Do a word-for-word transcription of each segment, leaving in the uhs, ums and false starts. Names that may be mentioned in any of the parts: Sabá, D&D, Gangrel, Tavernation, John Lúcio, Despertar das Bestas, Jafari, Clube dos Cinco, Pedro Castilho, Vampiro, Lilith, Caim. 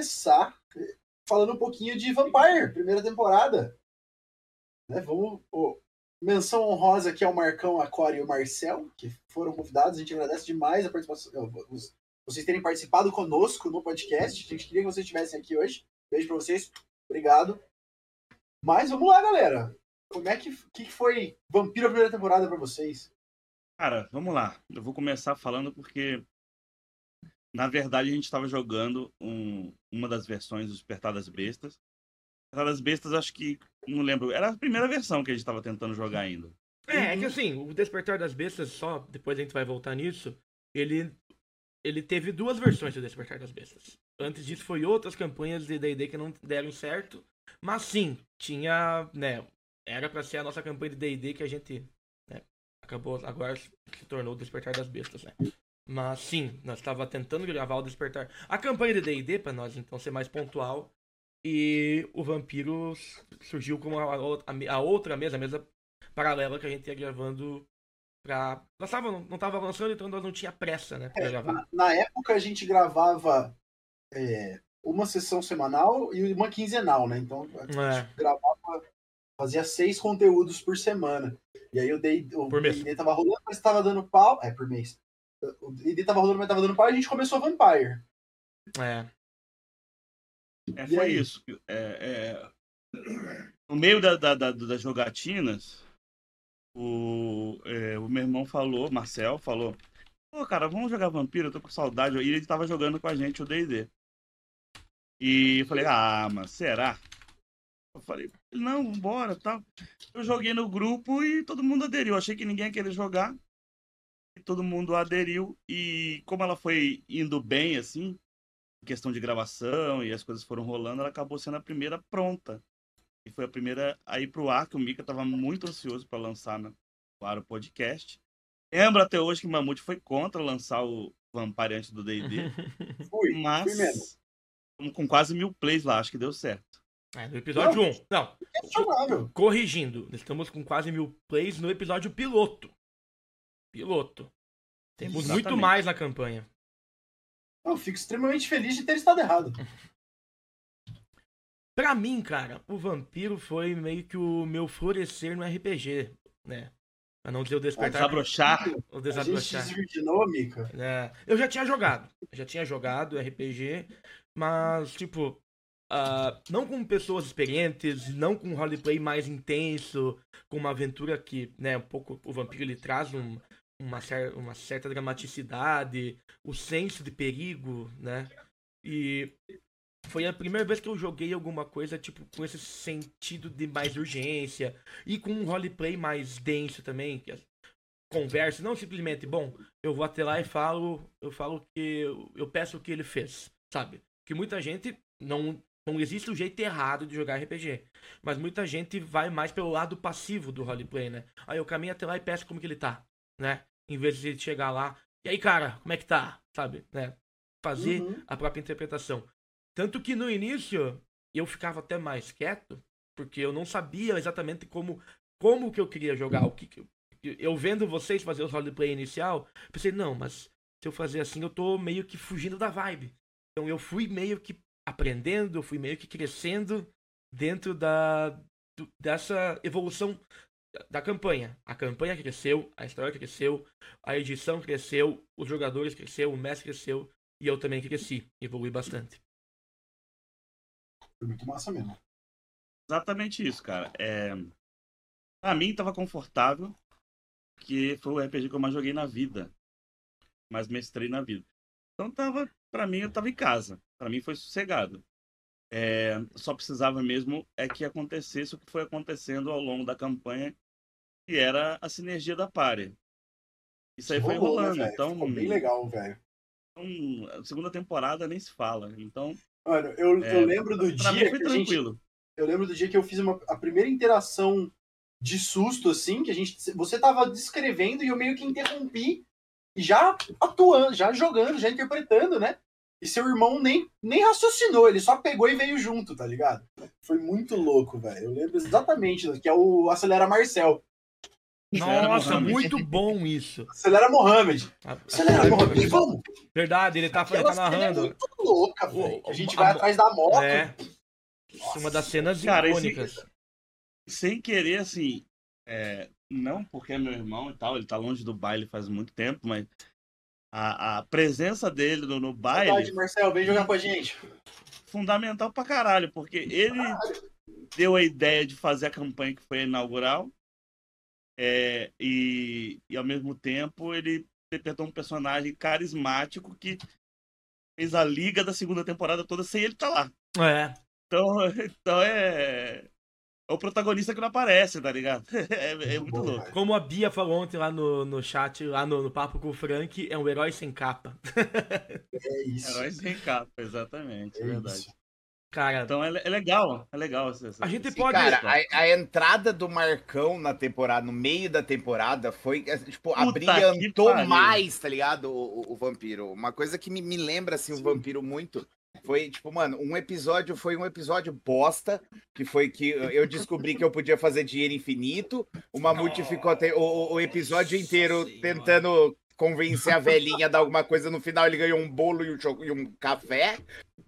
começar falando um pouquinho de Vampire, primeira temporada. Né, vamos, oh, menção honrosa aqui ao Marcão, a Cora e o Marcel, que foram convidados. A gente agradece demais a participação, os, vocês terem participado conosco no podcast. A gente queria que vocês estivessem aqui hoje. Beijo pra vocês. Obrigado. Mas vamos lá, galera. Como é que, que foi Vampiro a primeira temporada pra vocês? Cara, vamos lá. Eu vou começar falando porque, na verdade, a gente estava jogando um, uma das versões do Despertar das Bestas. Despertar das Bestas, acho que, não lembro, era a primeira versão que a gente estava tentando jogar ainda. É, é que assim, o Despertar das Bestas, só depois a gente vai voltar nisso, ele, ele teve duas versões do Despertar das Bestas. Antes disso foi outras campanhas de D e D que não deram certo, mas sim, tinha, né, era pra ser a nossa campanha de D e D que a gente, né, acabou, agora se tornou o Despertar das Bestas, né. Mas sim, nós estava tentando gravar o Despertar. A campanha de D e D, pra nós então ser mais pontual, e o Vampiro surgiu como a, a, a outra mesa, a mesa paralela que a gente ia gravando pra... Nós tava, não tava avançando, então nós não tinha pressa, né, pra é, gravar. Na, na época a gente gravava é, uma sessão semanal e uma quinzenal, né, então a gente é. gravava, fazia seis conteúdos por semana. E aí o D e D tava rolando, mas tava dando pau... É, por mês. O D e D tava rolando, mas tava dando pau e a gente começou a Vampire. É... É, foi isso. É, é... No meio da, da, da, das jogatinas, o, é, o meu irmão falou, Marcel, falou: pô, cara, vamos jogar Vampiro, eu tô com saudade. E ele tava jogando com a gente o D e D. E eu falei: ah, mas será? Eu falei: não, bora, tal. Eu joguei no grupo e todo mundo aderiu. Achei que ninguém ia querer jogar. E todo mundo aderiu. E como ela foi indo bem, assim, questão de gravação e as coisas foram rolando, ela acabou sendo a primeira pronta. E foi a primeira a ir pro ar, que o Mika tava muito ansioso para lançar no ar o podcast. Lembro até hoje que o Mamute foi contra lançar o Vampire antes do D e D. Fui, mas fui mesmo. Com quase mil plays lá, acho que deu certo. É, no episódio um. Não, não. Corrigindo, estamos com quase mil plays no episódio piloto. Piloto. Temos exatamente muito mais na campanha. Eu fico extremamente feliz de ter estado errado. Pra mim, cara, o Vampiro foi meio que o meu florescer no R P G, né? Pra não dizer o despertar... Desabrochar. O desabrochar. A gente desvirginou, Mika. É, eu já tinha jogado. Eu já tinha jogado R P G, mas, tipo, uh, não com pessoas experientes, não com um roleplay mais intenso, com uma aventura que, né, um pouco o Vampiro, ele traz um... Uma, cer- uma certa dramaticidade, o senso de perigo, né? E foi a primeira vez que eu joguei alguma coisa, tipo, com esse sentido de mais urgência e com um roleplay mais denso também, que conversa, não simplesmente, bom, eu vou até lá e falo, eu falo que eu peço o que ele fez, sabe? Que muita gente, não, não existe um jeito errado de jogar R P G, mas muita gente vai mais pelo lado passivo do roleplay, né? Aí eu caminho até lá e peço como que ele tá, né? Em vez de chegar lá, e aí, cara, como é que tá? Sabe? Né? Fazer uhum. a própria interpretação. Tanto que no início eu ficava até mais quieto, porque eu não sabia exatamente como, como que eu queria jogar. O que que eu, eu vendo vocês fazer o roleplay inicial, pensei, não, mas se eu fazer assim, eu tô meio que fugindo da vibe. Então eu fui meio que aprendendo, eu fui meio que crescendo dentro da, do, dessa evolução da campanha. A campanha cresceu, a história cresceu, a edição cresceu, os jogadores cresceram, o mestre cresceu e eu também cresci, evolui bastante. Foi muito massa mesmo. Exatamente isso, cara. É... Pra mim tava confortável, porque foi o R P G que eu mais joguei na vida, mas mestrei na vida. Então tava, pra mim, eu tava em casa. Pra mim foi sossegado. É, só precisava mesmo é que acontecesse o que foi acontecendo ao longo da campanha, que era a sinergia da party. Isso aí rolou, foi rolando, né, então ficou bem legal, velho. Então, a segunda temporada nem se fala, então... Mano, eu, é, eu lembro do dia... Foi que tranquilo. Gente, eu lembro do dia que eu fiz uma, a primeira interação de susto, assim, que a gente... Você tava descrevendo e eu meio que interrompi, e já atuando, já jogando, já interpretando, né? E seu irmão nem, nem raciocinou, ele só pegou e veio junto, tá ligado? Foi muito louco, velho. Eu lembro exatamente, que é o Acelera Marcel. Nossa, muito bom isso. Acelera Mohamed. Acelera Mohamed, vamos. Verdade, ele tá, ele tá narrando. É muito louca, velho. A gente vai a... atrás da moto. É. Nossa, uma das cenas cara, icônicas. Esse... Sem querer, assim... É... Não porque é meu irmão e tal, ele tá longe do baile faz muito tempo, mas... A, a presença dele no, no baile... Saudade, Marcelo, vem jogar com a gente. Fundamental pra caralho, porque ele caralho. deu a ideia de fazer a campanha que foi inaugural. É, e, e ao mesmo tempo ele interpretou um personagem carismático que fez a liga da segunda temporada toda sem ele estar lá. É. Então, então é, é o protagonista que não aparece, tá ligado? É, é muito Boa, louco. Como a Bia falou ontem lá no, no chat, lá no, no papo com o Frank, é um herói sem capa. É isso. Herói sem capa, exatamente, é, é verdade. Isso. Cara, então é, é legal, é legal. Essa, essa, a gente pode. Cara, a, a entrada do Marcão na temporada, no meio da temporada, foi tipo, puta, abrilhantou mais, tá ligado? O, o, o Vampiro. Uma coisa que me, me lembra assim, Sim. o Vampiro muito. Foi, tipo, mano, um episódio foi um episódio bosta, que foi que eu descobri que eu podia fazer dinheiro infinito. O Mamute oh, ficou até o, o episódio inteiro senhora. tentando convencer a velhinha a dar alguma coisa. No final ele ganhou um bolo e um, e um café.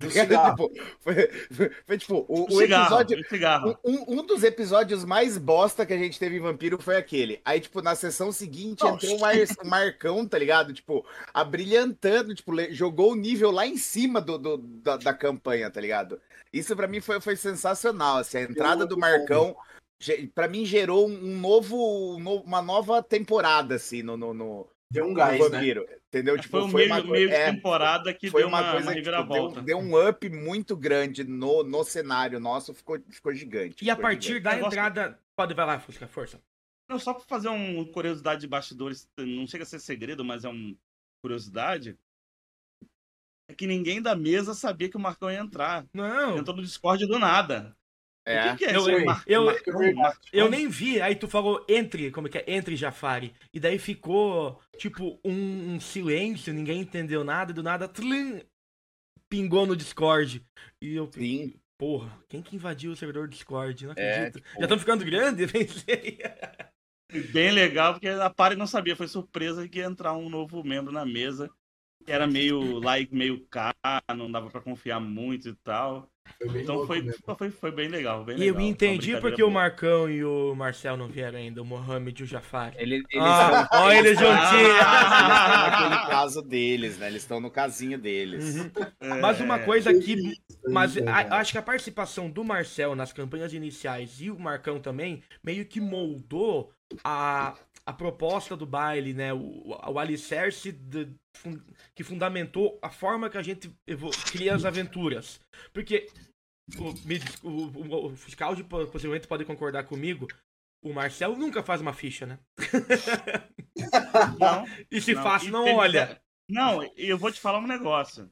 Tipo, foi, foi, foi tipo o, o cigarro, episódio cigarro. Um, um dos episódios mais bosta que a gente teve em Vampiro foi aquele. Aí, tipo, na sessão seguinte Nossa. entrou o Mar, Marcão, tá ligado? Tipo, abrilhantando, tipo, jogou o nível lá em cima do, do, da, da campanha, tá ligado? Isso pra mim foi, foi sensacional, assim, a entrada do Marcão pra mim gerou um novo, um novo uma nova temporada, assim, no, no, no... Deu um gás, Vampiro, né? Entendeu? Tipo, foi, um foi meio, uma meio é, temporada que foi deu uma, uma coisa reviravolta. Tipo, deu, deu um up muito grande no, no cenário nosso, ficou, ficou gigante. E ficou a partir gigante. da Eu entrada... Gosto... Pode, vai lá, Fusca, força. Não, só pra fazer uma curiosidade de bastidores, não chega a ser segredo, mas é uma curiosidade, é que ninguém da mesa sabia que o Marcão ia entrar. Não. Ele entrou no Discord do nada. É. O que que é eu, eu, Mar- eu, Marcão, Marcão, Marcão. eu nem vi, aí tu falou entre, como que é? Entre Jafari. E daí ficou, tipo, um, um silêncio, ninguém entendeu nada, e do nada tlim, pingou no Discord. E eu Sim. porra, quem que invadiu o servidor do Discord? Não acredito. É, tipo... Já estão ficando grandes? Bem legal, porque a party não sabia, foi surpresa que ia entrar um novo membro na mesa. Que era meio like, meio cá, não dava pra confiar muito e tal. Foi então foi, foi, foi bem legal, bem legal. E eu entendi porque boa. o Marcão e o Marcel não vieram ainda, o Mohamed e o Jafar. Ele, eles ah, são... Olha eles juntinhos! Ah, eles estão naquele caso deles, né? Eles estão no casinho deles. Uhum. É. Mas uma coisa que... Mas a, acho que a participação do Marcel nas campanhas iniciais e o Marcão também meio que moldou a... a proposta do baile, né? O, o alicerce de, fun, que fundamentou a forma que a gente evol- cria as aventuras. Porque o, me, o, o fiscal de, possivelmente pode concordar comigo, o Marcelo nunca faz uma ficha, né? Não, e se não, faz, não olha. Não, eu vou te falar um negócio.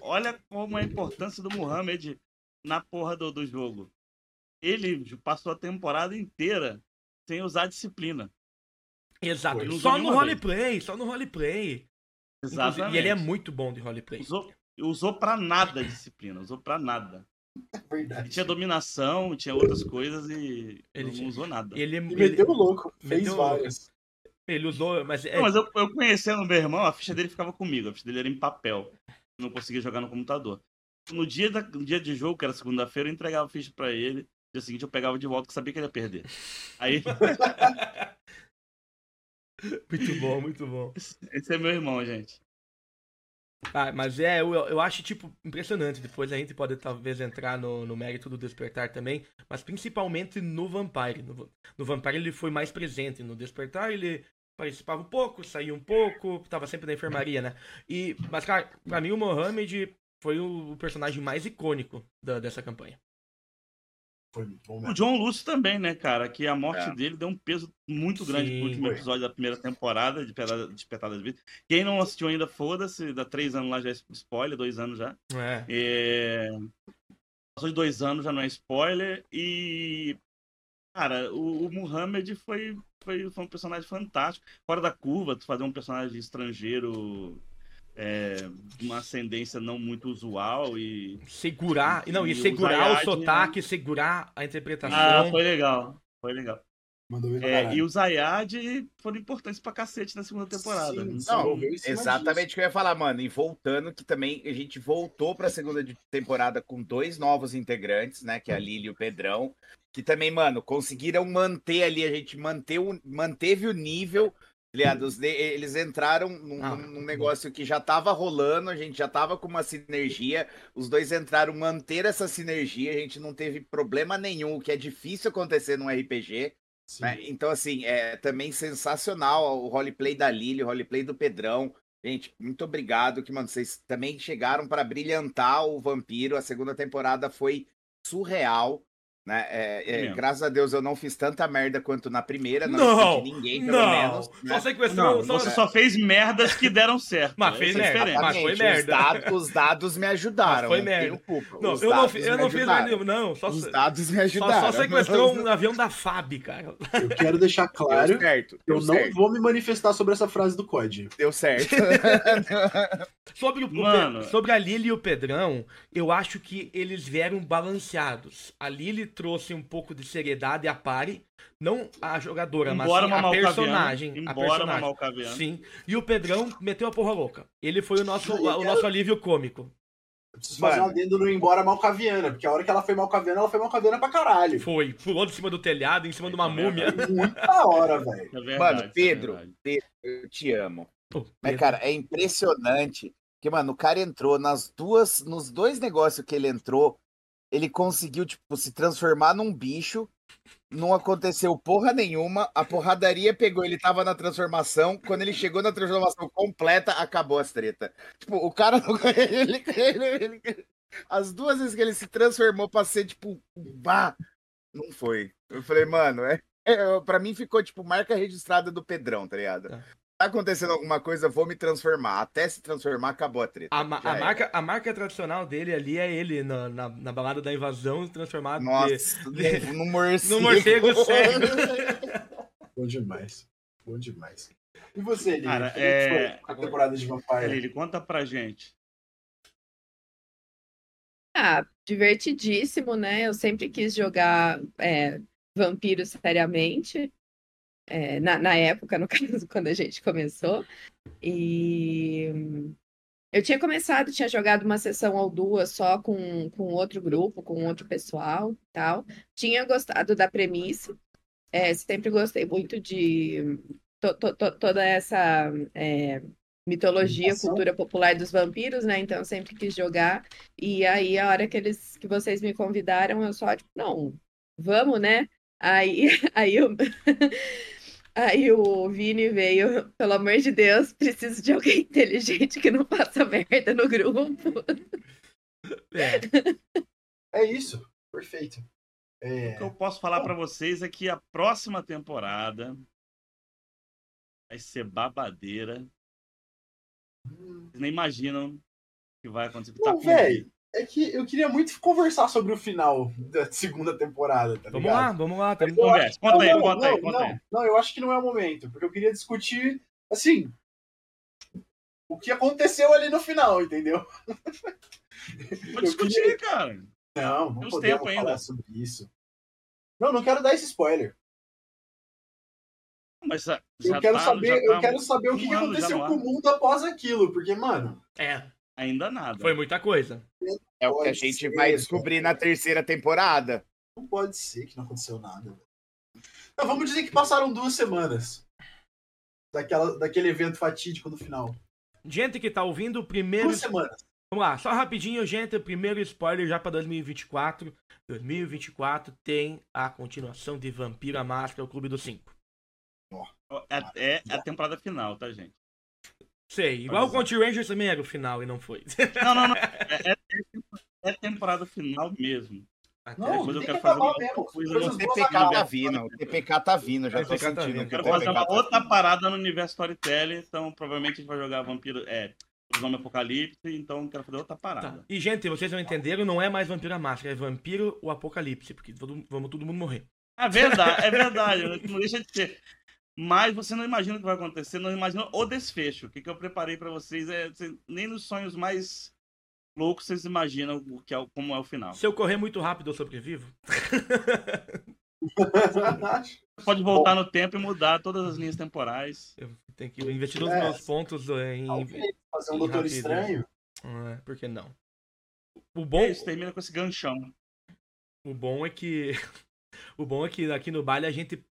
Olha como é a importância do Mohamed na porra do, do jogo. Ele passou a temporada inteira sem usar disciplina. Exato, Foi, só no roleplay, vez. só no roleplay. Exatamente. E ele é muito bom de roleplay. Usou, usou pra nada a disciplina, usou pra nada. É verdade. Ele tinha dominação, tinha outras coisas e ele não tinha... usou nada. Ele, ele meteu ele... louco, fez meteu... várias. Ele usou, mas... É... Não, mas eu, eu conhecendo meu irmão, a ficha dele ficava comigo, a ficha dele era em papel. Não conseguia jogar no computador. No dia, da, no dia de jogo, que era segunda-feira, eu entregava a ficha pra ele. No dia seguinte eu pegava de volta, que sabia que ele ia perder. Aí... Muito bom, muito bom. Esse é meu irmão, gente. Ah, mas é, eu, eu acho, tipo, impressionante. Depois a gente pode, talvez, entrar no, no mérito do Despertar também. Mas principalmente no Vampire. No, no Vampire ele foi mais presente. No Despertar ele participava um pouco, saía um pouco. Tava sempre na enfermaria, né? E, mas, cara, pra mim o Mohamed foi o personagem mais icônico da, dessa campanha. Foi bom mesmo. O John Lúcio também, né, cara? Que a morte é. dele deu um peso muito grande Sim, pro último foi. episódio da primeira temporada de Despertar das Bestas. Quem não assistiu ainda, foda-se, dá três anos lá já é spoiler, dois anos já. É. É... Passou de dois anos já não é spoiler. E, cara, o, o Mohamed foi, foi, foi um personagem fantástico. Fora da curva, tu fazer um personagem estrangeiro... É, uma ascendência não muito usual e... Segurar, e, não, e segurar o sotaque, né? Segurar a interpretação. Ah, foi legal, foi legal. Mandou bem pra caralho. É, e os Zayad foram importantes pra cacete na segunda temporada. Sim, não, não, exatamente o que eu ia falar, mano. E voltando, que também a gente voltou pra segunda temporada com dois novos integrantes, né? Que é a Lili e o Pedrão. Que também, mano, conseguiram manter ali, a gente manteve, manteve o nível... Aliás, eles entraram num, ah, num negócio que já tava rolando, a gente já tava com uma sinergia, os dois entraram manter essa sinergia, a gente não teve problema nenhum, o que é difícil acontecer num R P G, né? Então assim, é também sensacional o roleplay da Lili, o roleplay do Pedrão. Gente, muito obrigado, que mano, vocês também chegaram para brilhantar o Vampiro. A segunda temporada foi surreal. Né? É, é, graças a Deus eu não fiz tanta merda quanto na primeira. Não, não ninguém, pelo não. menos. Né? Você, que não, não, você é. só fez merdas que deram certo. Mas fez merda. Mas foi merda. Os dados, os dados me ajudaram. Mas foi merda. Culpa. Não, eu não, eu não fiz merda nenhuma. Não, só, os dados me ajudaram. Só, só sequestrou um avião da F A B, cara. Eu quero deixar claro Deu certo. que eu Deu não certo. vou me manifestar sobre essa frase do C O D. Deu certo. sobre, o, Mano. sobre a Lili e o Pedrão, eu acho que eles vieram balanceados. A Lili trouxe um pouco de seriedade à pare, não a jogadora, embora mas sim, a personagem. Embora a personagem. Mamar o caviano. Sim. E o Pedrão meteu a porra louca. Ele foi o nosso, o quero... nosso alívio cômico. Eu preciso fazer um adendo no embora malcaviana, porque a hora que ela foi malcaviana, ela foi malcaviana pra caralho. Foi, pulou de cima do telhado, em cima é de uma múmia. Muita hora, velho. É verdade, mano, Pedro, é Pedro, eu te amo. Pô, mas, cara, é impressionante que, mano, o cara entrou nas duas, nos dois negócios que ele entrou. Ele conseguiu, tipo, se transformar num bicho, não aconteceu porra nenhuma, a porradaria pegou, ele tava na transformação, quando ele chegou na transformação completa, acabou as treta. Tipo, o cara... Ele, ele, ele, as duas vezes que ele se transformou pra ser, tipo, bah, não foi. Eu falei, mano, é, é, pra mim ficou, tipo, marca registrada do Pedrão, tá ligado? É. Tá acontecendo alguma coisa, vou me transformar. Até se transformar, acabou a treta. A, ma- a, marca, a marca tradicional dele ali é ele, na, na, na balada da invasão, se transformar... Nossa, de... no, no morcego. No morcego cego. Bom demais. Bom demais. E você, Lili? Cara, é... a temporada de Vampire. Lili, conta pra gente. Ah, divertidíssimo, né? Eu sempre quis jogar é, Vampiro seriamente. É, na, na época, no caso, quando a gente começou. E eu tinha começado, tinha jogado uma sessão ou duas só com, com outro grupo, com outro pessoal e tal. Tinha gostado da premissa. É, sempre gostei muito de to, to, to, toda essa é, mitologia, Nossa. cultura popular dos vampiros, né? Então eu sempre quis jogar. E aí, a hora que, eles, que vocês me convidaram, eu só, tipo, não, vamos, né? Aí, aí, eu... aí o Vini veio, pelo amor de Deus, preciso de alguém inteligente que não faça merda no grupo. É, é isso, perfeito. É... O que eu posso falar pra vocês é que a próxima temporada vai ser babadeira. Vocês nem imaginam o que vai acontecer. Não, tá velho. É que eu queria muito conversar sobre o final da segunda temporada, tá vamos ligado? Vamos lá, vamos lá. Acho... Conta aí, conta aí, conta aí. Não, eu acho que não é o momento, porque eu queria discutir, assim, o que aconteceu ali no final, entendeu? Vou discutir, queria... cara. Não, não podemos falar ainda. sobre isso. Não, não quero dar esse spoiler. Mas já eu quero tá, saber, já tá eu quero saber um o que, que aconteceu com o mundo após aquilo, porque, mano... É... Ainda nada. Foi muita coisa. É o que a gente ser, vai descobrir cara. na terceira temporada. Não pode ser que não aconteceu nada. Não, vamos dizer que passaram duas semanas daquela, daquele evento fatídico no final. Gente que tá ouvindo, o primeiro... Duas semanas. Vamos lá, só rapidinho, gente. O primeiro spoiler já pra dois mil e vinte e quatro. dois mil e vinte e quatro tem a continuação de Vampiro à Máscara, o Clube dos Cinco. É, é a temporada final, tá, gente? Sei, igual o Conti Rangers também era o final e não foi. Não, não, não. É, é temporada final mesmo. Até não, depois eu quero fazer uma mesmo. coisa. O T P K tá vindo, o T P K tá vindo, já tô sentindo. Tá eu quero fazer uma outra parada no universo Storytelling, então provavelmente a gente vai jogar Vampiro, é, Homem Apocalipse, então eu quero fazer outra parada. Tá. E gente, vocês não entenderam, não é mais Vampiro à Máscara, é Vampiro o Apocalipse, porque todo, vamos todo mundo morrer. É verdade, é verdade, não deixa de ser. Mas você não imagina o que vai acontecer, não imagina o desfecho. O que, que eu preparei pra vocês é... Nem nos sonhos mais loucos vocês imaginam o que é, como é o final. Se eu correr muito rápido, eu sobrevivo? Pode voltar Bom. no tempo e mudar todas as linhas temporais. Eu tenho que investir nos é. meus pontos em... fazer um em doutor rápido. Estranho. É, por que não? O bom... é isso, termina com esse ganchão. O bom é que... O bom é que aqui no baile a gente...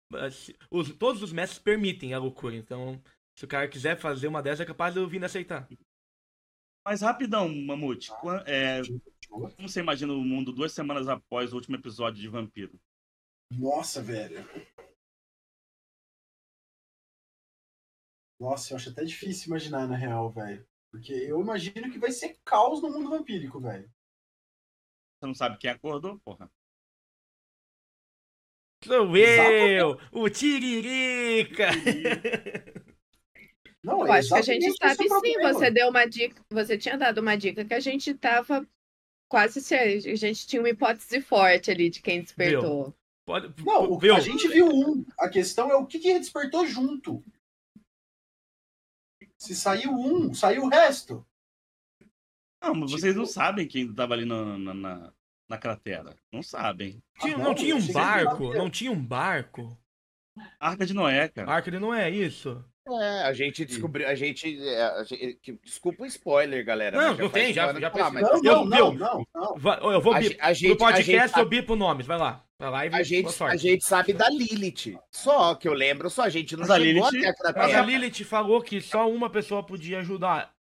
Os... Todos os mestres permitem a loucura. Então, se o cara quiser fazer uma dessas, é capaz de eu vir aceitar. Mas rapidão, Mamute. Ah, é... Como você imagina o mundo duas semanas após o último episódio de Vampiro? Nossa, velho. Nossa, eu acho até difícil imaginar, na real, velho. Porque eu imagino que vai ser caos no mundo vampírico, velho. Você não sabe quem acordou, porra? Sou eu! O Tiririca! Não, eu acho que a gente sabe sim. Problema. Você deu uma dica. Você tinha dado uma dica que a gente tava quase certo. A gente tinha uma hipótese forte ali de quem despertou. Pode... Não, o... a gente viu um. A questão é o que, que despertou junto. Se saiu um, saiu o resto. Não, mas tipo... vocês não sabem quem tava ali na, na, na, na cratera. Não sabem. Tinha, ah, não, não tinha um barco? Não tinha um barco? Arca de Noé, cara. Arca de Noé, isso. É, a gente descobriu, a gente, a gente... Desculpa o spoiler, galera. Não, não tem, já, já pensei. Não, não, não, não, não. Eu vou pro podcast, eu bipo nomes, vai lá. Vai lá e a gente, a gente sabe da Lilith. Só que eu lembro, só a gente não mas chegou a Lilith, até a Mas a Lilith falou que só uma pessoa podia ajudar.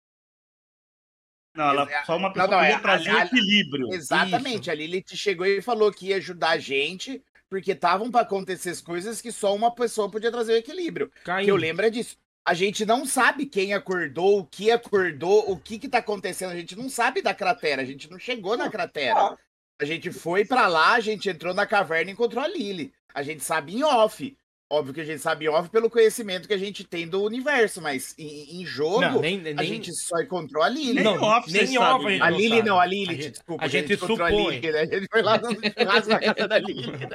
Não, ela, só uma pessoa não, não, podia trazer a, equilíbrio. Exatamente, isso. A Lilith chegou e falou que ia ajudar a gente, porque estavam para acontecer as coisas que só uma pessoa podia trazer o equilíbrio. Caim. Que eu lembro é disso. A gente não sabe quem acordou, o que acordou, o que que tá acontecendo. A gente não sabe da cratera, a gente não chegou na cratera. A gente foi pra lá, a gente entrou na caverna e encontrou a Lily. A gente sabe em off. Óbvio que a gente sabe em off pelo conhecimento que a gente tem do universo, mas em, em jogo não, nem, nem, a gente só encontrou a Lily. Nem off, nem off. A Lily não, a Lily, desculpa. A gente encontrou a Lily, né? A gente foi lá na casa da Lily.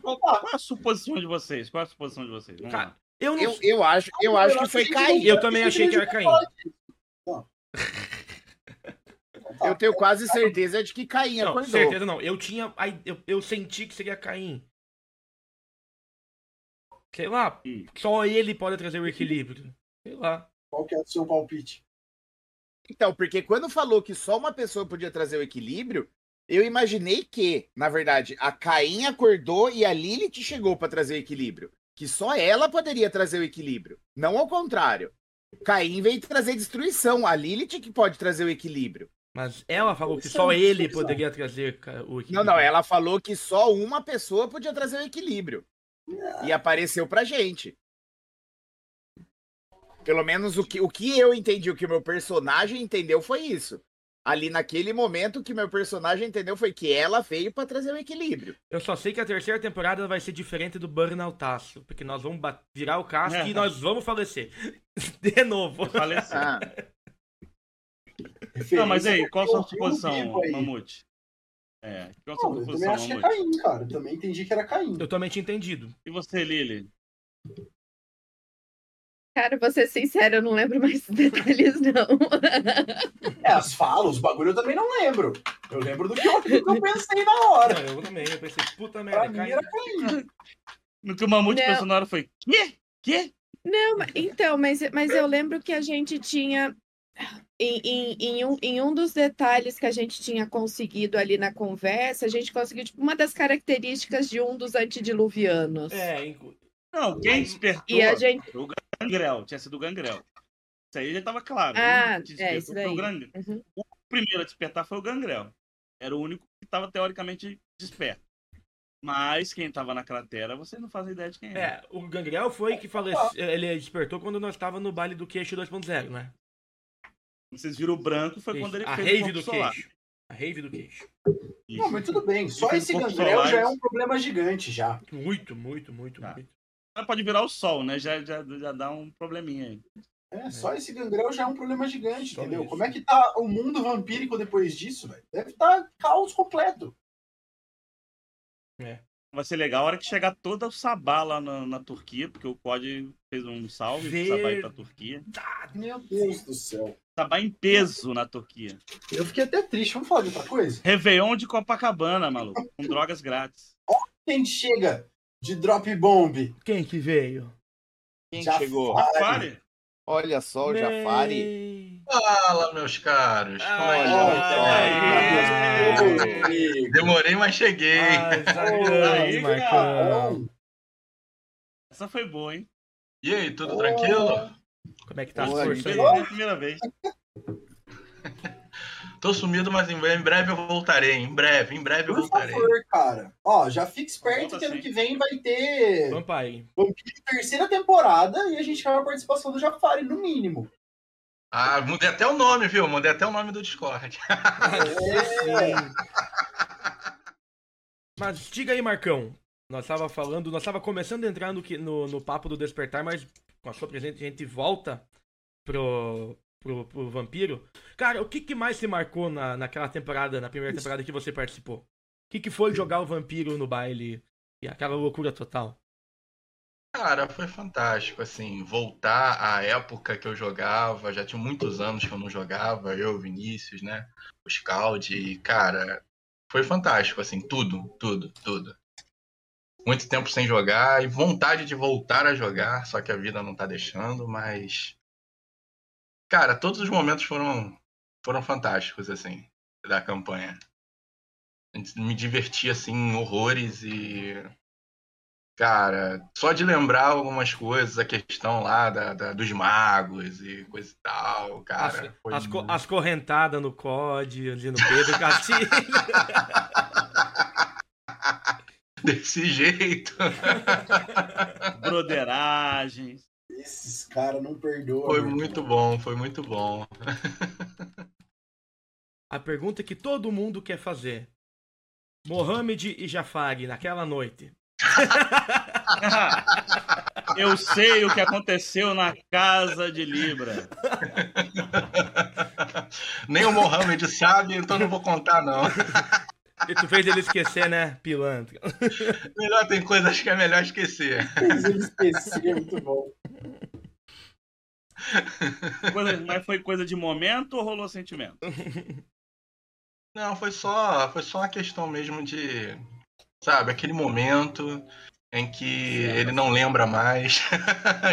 Qual é a suposição de vocês? Qual é a suposição de vocês? Cara, eu, não... eu, eu acho, eu acho que foi Caim. Eu também achei que era Caim. Eu tenho quase certeza de que Caim acordou. Não, certeza não. Eu tinha... Eu, eu senti que seria Caim. Sei lá. Hum. Só ele pode trazer o equilíbrio. Sei lá. Qual que é o seu palpite? Então, porque quando falou que só uma pessoa podia trazer o equilíbrio, eu imaginei que, na verdade, a Caim acordou e a Lilith chegou pra trazer o equilíbrio. Que só ela poderia trazer o equilíbrio. Não ao contrário. Caim veio trazer destruição. A Lilith que pode trazer o equilíbrio. Mas ela falou que só ele poderia trazer o equilíbrio. Não, não, ela falou que só uma pessoa podia trazer o equilíbrio. E apareceu pra gente. Pelo menos o que, o que eu entendi, o que o meu personagem entendeu foi isso. Ali naquele momento, o que meu personagem entendeu foi que ela veio pra trazer o equilíbrio. Eu só sei que a terceira temporada vai ser diferente do Burnoutaço, porque nós vamos virar o casco é. e nós vamos falecer. De novo. Falecer. Ah. Não, mas aí, qual a sua suposição, Mamute? É, qual a sua suposição, Mamute? Eu também achei que era Caim, cara. Eu também entendi que era Caim. Eu também tinha entendido. E você, Lili? Cara, vou ser sincero, eu não lembro mais detalhes, não. É, as falas, os bagulho eu também não lembro. Eu lembro do que eu, do que eu pensei na hora. Não, eu também, eu pensei, puta merda, pra Caim. Era Caim. No que o Mamute não. pensou na hora foi, quê? Quê? Não, então, mas, mas eu lembro que a gente tinha... Em, em, em, um, em um dos detalhes que a gente tinha conseguido ali na conversa, a gente conseguiu tipo, uma das características de um dos antediluvianos. É, inclu... Não, quem despertou e a gente... o Gangrel, tinha sido o Gangrel. Isso aí já estava claro. Ah, é, isso daí. O, uhum. o primeiro a despertar foi o Gangrel. Era o único que estava teoricamente desperto. Mas quem estava na cratera, você não faz ideia de quem era. É, o Gangrel foi que faleceu, ele despertou quando nós estávamos no baile do Queixo dois ponto zero, né? Vocês viram o branco, foi quando ele a fez rave o corpo do solar. Queixo. A rave do queixo. Isso. Não, mas tudo bem. Só ele esse Gangrel já é um problema gigante, já. Muito, muito, muito, tá. muito. Ela pode virar o sol, né? Já, já, já dá um probleminha aí. É, é, só esse Gangrel já é um problema gigante, só entendeu? Isso. Como é que tá o mundo vampírico depois disso, velho? Deve estar tá caos completo. É. Vai ser legal a hora que chegar toda o Sabá lá na, na Turquia, porque o C O D fez um salve Ver... pro Sabá ir pra Turquia. Meu Deus do céu. Sabá em peso na Turquia. Eu fiquei até triste, vamos falar de outra coisa? Réveillon de Copacabana, maluco, com drogas grátis. Ó, quem chega! de Drop Bomb. Quem que veio? Quem Jafari. Chegou? Jafari? Olha só o Jafari. Fala, meus caros. Ai, ai, ai, ai. Demorei, mas cheguei. Ai, ai, ai, ai, essa foi boa, hein? E aí, tudo oh. tranquilo? Como é que tá oh, as forças aí? É a primeira vez. Tô sumido, mas em breve eu voltarei. Em breve, em breve eu Por voltarei. Por favor, cara. Ó, já fica esperto que ano que vem vai ter... Vampiro. Vampiro terceira temporada e a gente quer a participação do Jafari, no mínimo. Ah, mudei até o nome, viu? Mudei até o nome do Discord. É. Mas diga aí, Marcão. Nós tava falando... Nós tava começando a entrar no, no, no papo do Despertar, mas com a sua presença a gente volta pro... Pro, pro Vampiro. Cara, o que, que mais te marcou na, naquela temporada, na primeira temporada que você participou? O que, que foi jogar o Vampiro no baile e aquela loucura total? Cara, foi fantástico, assim, voltar à época que eu jogava, já tinha muitos anos que eu não jogava, eu, Vinícius, né, o Scald, e, cara, foi fantástico, assim, tudo, tudo, tudo. Muito tempo sem jogar e vontade de voltar a jogar, só que a vida não tá deixando, mas... Cara, todos os momentos foram, foram fantásticos, assim, da campanha. Me diverti, assim, horrores e... Cara, só de lembrar algumas coisas, a questão lá da, da, dos magos e coisa e tal, cara. As, foi... as, co- as correntadas no C O D, ali no Pedro Castilho. Desse jeito. Broderagens. Esses caras não perdoam. Foi muito bom, foi muito bom. A pergunta que todo mundo quer fazer. Mohamed e Jafari, naquela noite. Eu sei o que aconteceu na casa de Libra. Nem o Mohamed sabe, então não vou contar, não. E tu fez ele esquecer, né, pilantra? Melhor, tem coisas que é melhor esquecer. Fez ele esquecer, é muito bom. Coisa, mas foi coisa de momento ou rolou sentimento? Não, foi só, foi só uma questão mesmo de, sabe, aquele momento em que é, ele não lembra mais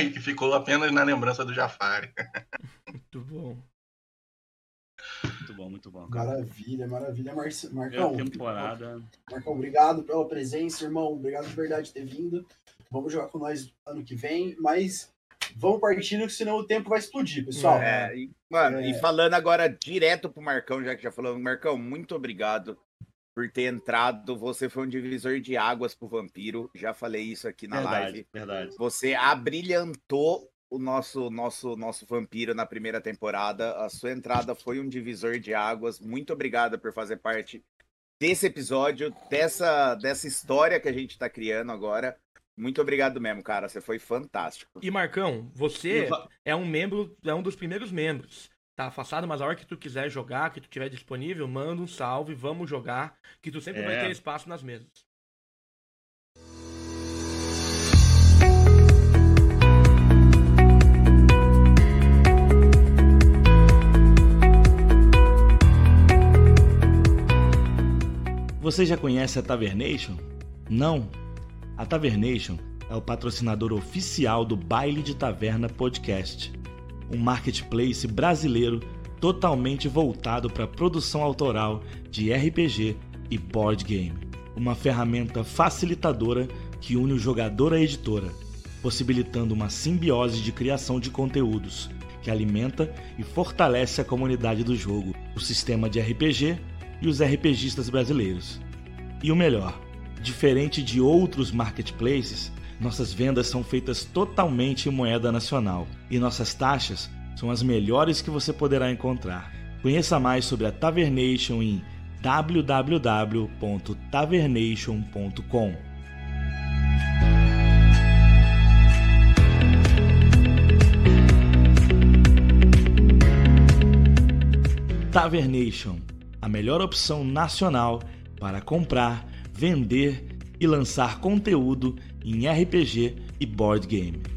e que ficou apenas na lembrança do Jafari. Muito bom. Muito bom, muito bom. Cara. Maravilha, maravilha, Mar- Marcão. Temporada. Marcão, obrigado pela presença, irmão. Obrigado de verdade por ter vindo. Vamos jogar com nós ano que vem, mas vamos partindo, senão o tempo vai explodir, pessoal. É, e, mano, é. E falando agora direto pro Marcão, já que já falou, Marcão, muito obrigado por ter entrado. Você foi um divisor de águas pro Vampiro. Já falei isso aqui na verdade, live. Verdade. Você abrilhantou o nosso, nosso, nosso Vampiro na primeira temporada. A sua entrada foi um divisor de águas. Muito obrigado por fazer parte desse episódio, dessa, dessa história que a gente tá criando agora. Muito obrigado mesmo, cara. Você foi fantástico. E, Marcão, você é um membro, é um dos primeiros membros. Tá afastado, mas a hora que tu quiser jogar, que tu tiver disponível, manda um salve, vamos jogar, que tu sempre é. vai ter espaço nas mesas. Você já conhece a Tavernation? Não? A Tavernation é o patrocinador oficial do Baile de Taverna Podcast, um marketplace brasileiro totalmente voltado para a produção autoral de R P G e board game. Uma ferramenta facilitadora que une o jogador à editora, possibilitando uma simbiose de criação de conteúdos que alimenta e fortalece a comunidade do jogo, o sistema de R P G e os RPGistas brasileiros. E o melhor, diferente de outros marketplaces, nossas vendas são feitas totalmente em moeda nacional e nossas taxas são as melhores que você poderá encontrar. Conheça mais sobre a Tavernation em w w w ponto tavernation ponto com. Tavernation, a melhor opção nacional para comprar, vender e lançar conteúdo em R P G e board game.